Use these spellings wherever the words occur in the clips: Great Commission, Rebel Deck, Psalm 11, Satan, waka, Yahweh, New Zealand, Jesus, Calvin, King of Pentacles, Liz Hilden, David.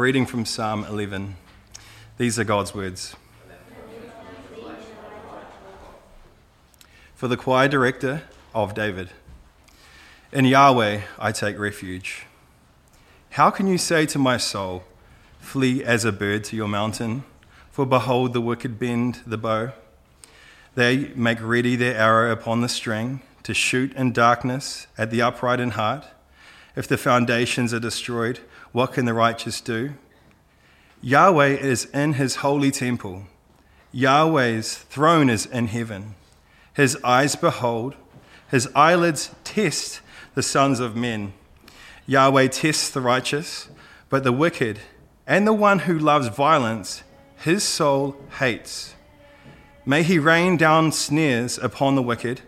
reading from Psalm 11. These are God's words. For the choir director of David. In Yahweh I take refuge. How can you say to my soul, flee as a bird to your mountain? For behold, the wicked bend the bow. They make ready their arrow upon the string to shoot in darkness at the upright in heart. If the foundations are destroyed, what can the righteous do? Yahweh is in his holy temple. Yahweh's throne is in heaven. His eyes behold, his eyelids test the sons of men. Yahweh tests the righteous, but the wicked and the one who loves violence, his soul hates. May he rain down snares upon the wicked.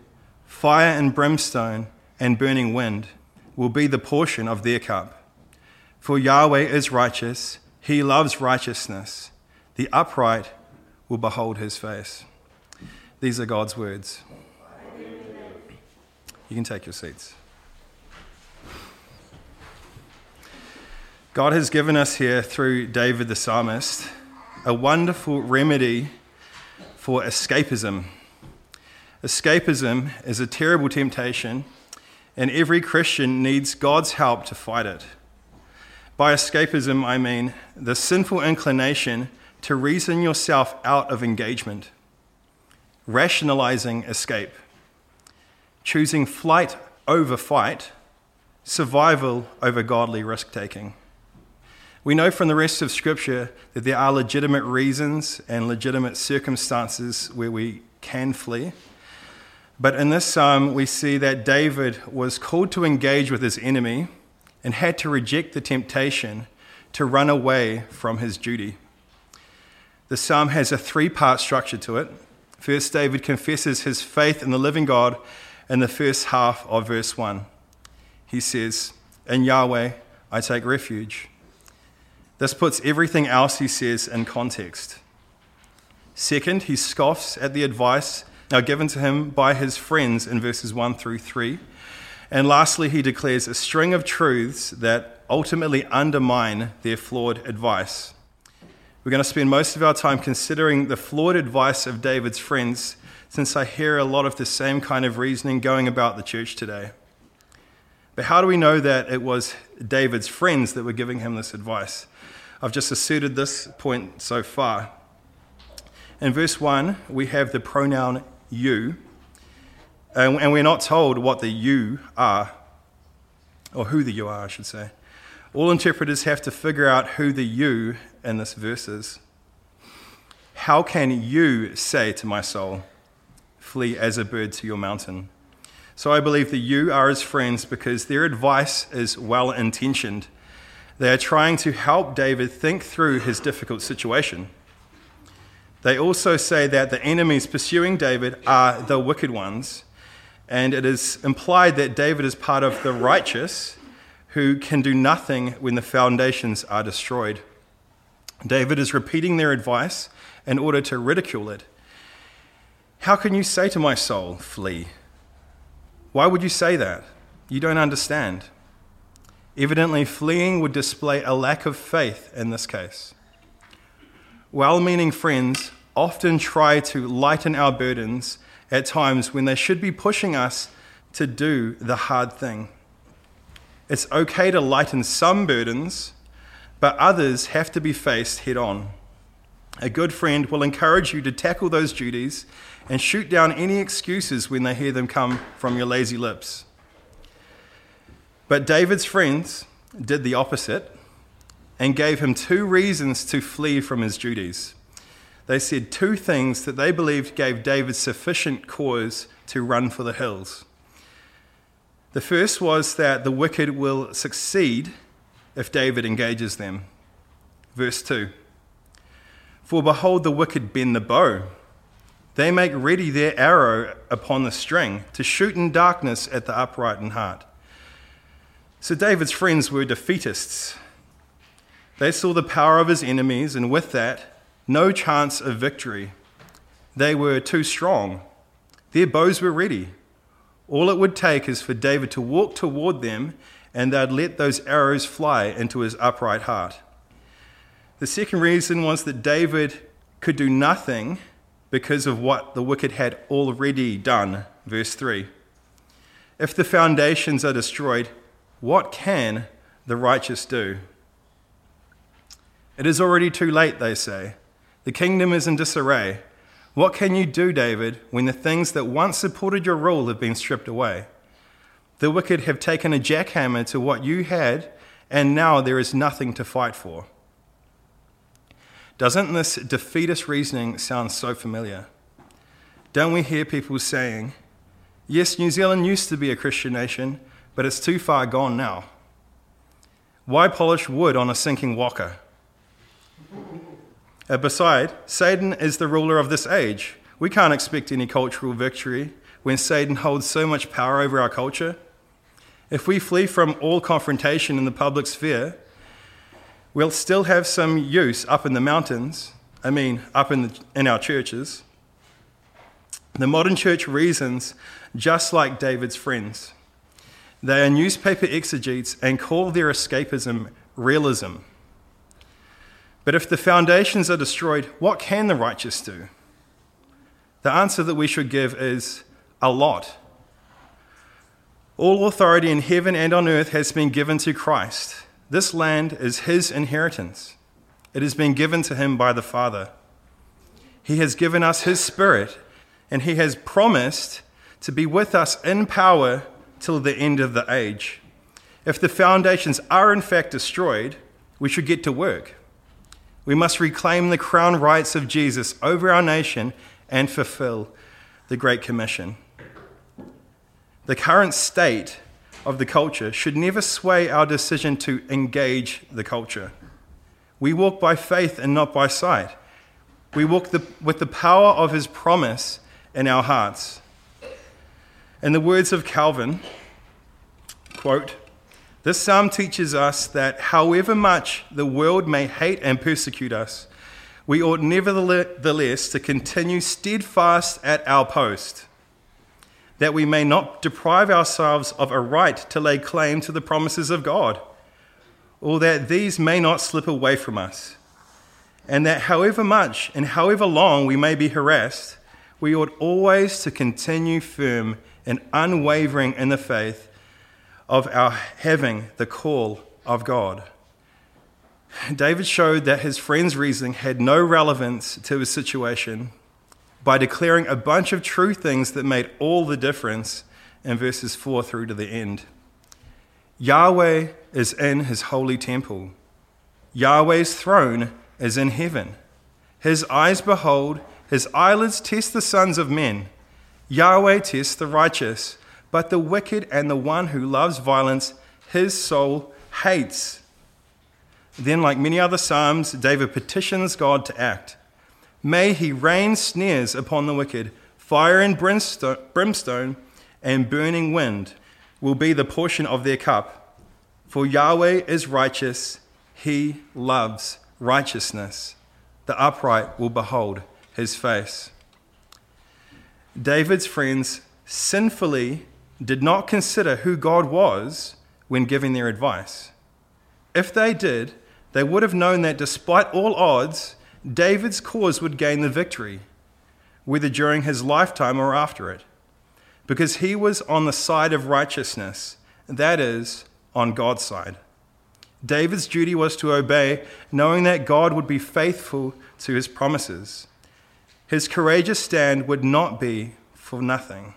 Fire and brimstone and burning wind will be the portion of their cup. For Yahweh is righteous, he loves righteousness. The upright will behold his face. These are God's words. You can take your seats. God has given us here, through David the psalmist, a wonderful remedy for escapism. Escapism is a terrible temptation, and every Christian needs God's help to fight it. By escapism, I mean the sinful inclination to reason yourself out of engagement, rationalizing escape, choosing flight over fight, survival over godly risk-taking. We know from the rest of Scripture that there are legitimate reasons and legitimate circumstances where we can flee. But in this psalm, we see that David was called to engage with his enemy and had to reject the temptation to run away from his duty. The psalm has a three-part structure to it. First, David confesses his faith in the living God in the first half of verse 1. He says, "In Yahweh I take refuge." This puts everything else he says in context. Second, he scoffs at the advice now given to him by his friends in verses 1 through 3. And lastly, he declares a string of truths that ultimately undermine their flawed advice. We're going to spend most of our time considering the flawed advice of David's friends, since I hear a lot of the same kind of reasoning going about the church today. But how do we know that it was David's friends that were giving him this advice? I've just asserted this point so far. In verse 1, we have the pronoun you, and we're not told what the you are, or who the you are, I should say. All interpreters have to figure out who the you in this verse is. How can you say to my soul, flee as a bird to your mountain? So I believe that you are his friends because their advice is well-intentioned. They are trying to help David think through his difficult situation. They also say that the enemies pursuing David are the wicked ones, and it is implied that David is part of the righteous who can do nothing when the foundations are destroyed. David is repeating their advice in order to ridicule it. How can you say to my soul, flee? Why would you say that? You don't understand. Evidently, fleeing would display a lack of faith in this case. Well-meaning friends often try to lighten our burdens at times when they should be pushing us to do the hard thing. It's okay to lighten some burdens, but others have to be faced head-on. A good friend will encourage you to tackle those duties and shoot down any excuses when they hear them come from your lazy lips. But David's friends did the opposite and gave him two reasons to flee from his duties. They said two things that they believed gave David sufficient cause to run for the hills. The first was that the wicked will succeed if David engages them. Verse 2, for behold, the wicked bend the bow. They make ready their arrow upon the string to shoot in darkness at the upright in heart. So David's friends were defeatists. They saw the power of his enemies, and with that, no chance of victory. They were too strong. Their bows were ready. All it would take is for David to walk toward them, and they'd let those arrows fly into his upright heart. The second reason was that David could do nothing because of what the wicked had already done. Verse 3. If the foundations are destroyed, what can the righteous do? It is already too late, they say. The kingdom is in disarray. What can you do, David, when the things that once supported your rule have been stripped away? The wicked have taken a jackhammer to what you had, and now there is nothing to fight for. Doesn't this defeatist reasoning sound so familiar? Don't we hear people saying, yes, New Zealand used to be a Christian nation, but it's too far gone now. Why polish wood on a sinking waka? Beside, Satan is the ruler of this age. We can't expect any cultural victory when Satan holds so much power over our culture. If we flee from all confrontation in the public sphere, we'll still have some use up in the mountains, up in our churches. The modern church reasons just like David's friends. They are newspaper exegetes and call their escapism realism. But if the foundations are destroyed, what can the righteous do? The answer that we should give is a lot. All authority in heaven and on earth has been given to Christ. This land is his inheritance. It has been given to him by the Father. He has given us his Spirit, and he has promised to be with us in power till the end of the age. If the foundations are in fact destroyed, we should get to work. We must reclaim the crown rights of Jesus over our nation and fulfill the Great Commission. The current state of the culture should never sway our decision to engage the culture. We walk by faith and not by sight. We walk with the power of his promise in our hearts. In the words of Calvin, quote, this psalm teaches us that however much the world may hate and persecute us, we ought nevertheless to continue steadfast at our post, that we may not deprive ourselves of a right to lay claim to the promises of God, or that these may not slip away from us, and that however much and however long we may be harassed, we ought always to continue firm and unwavering in the faith of our having the call of God. David showed that his friend's reasoning had no relevance to his situation by declaring a bunch of true things that made all the difference in verses 4 through to the end. Yahweh is in his holy temple. Yahweh's throne is in heaven. His eyes behold, his eyelids test the sons of men. Yahweh tests the righteous, but the wicked and the one who loves violence, his soul hates. Then, like many other psalms, David petitions God to act. May he rain snares upon the wicked, fire and brimstone and burning wind will be the portion of their cup. For Yahweh is righteous, he loves righteousness. The upright will behold his face. David's friends sinfully did not consider who God was when giving their advice. If they did, they would have known that despite all odds, David's cause would gain the victory, whether during his lifetime or after it, because he was on the side of righteousness, that is, on God's side. David's duty was to obey, knowing that God would be faithful to his promises. His courageous stand would not be for nothing.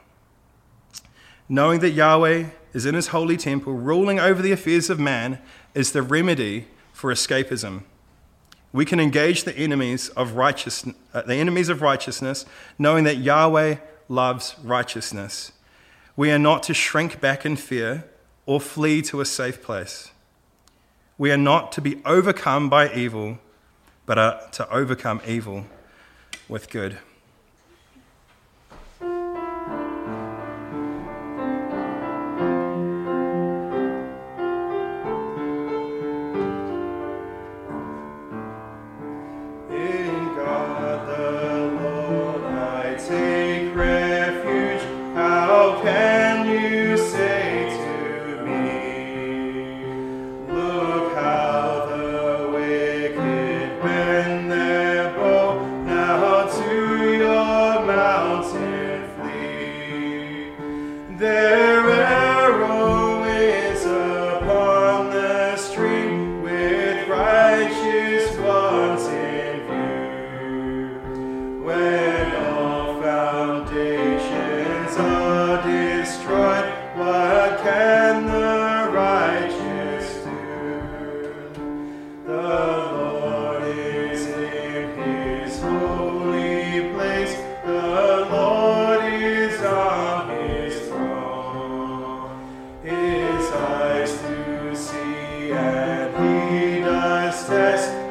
Knowing that Yahweh is in his holy temple, ruling over the affairs of man, is the remedy for escapism. We can engage the enemies of righteousness, knowing that Yahweh loves righteousness. We are not to shrink back in fear or flee to a safe place. We are not to be overcome by evil, but are to overcome evil with good. says,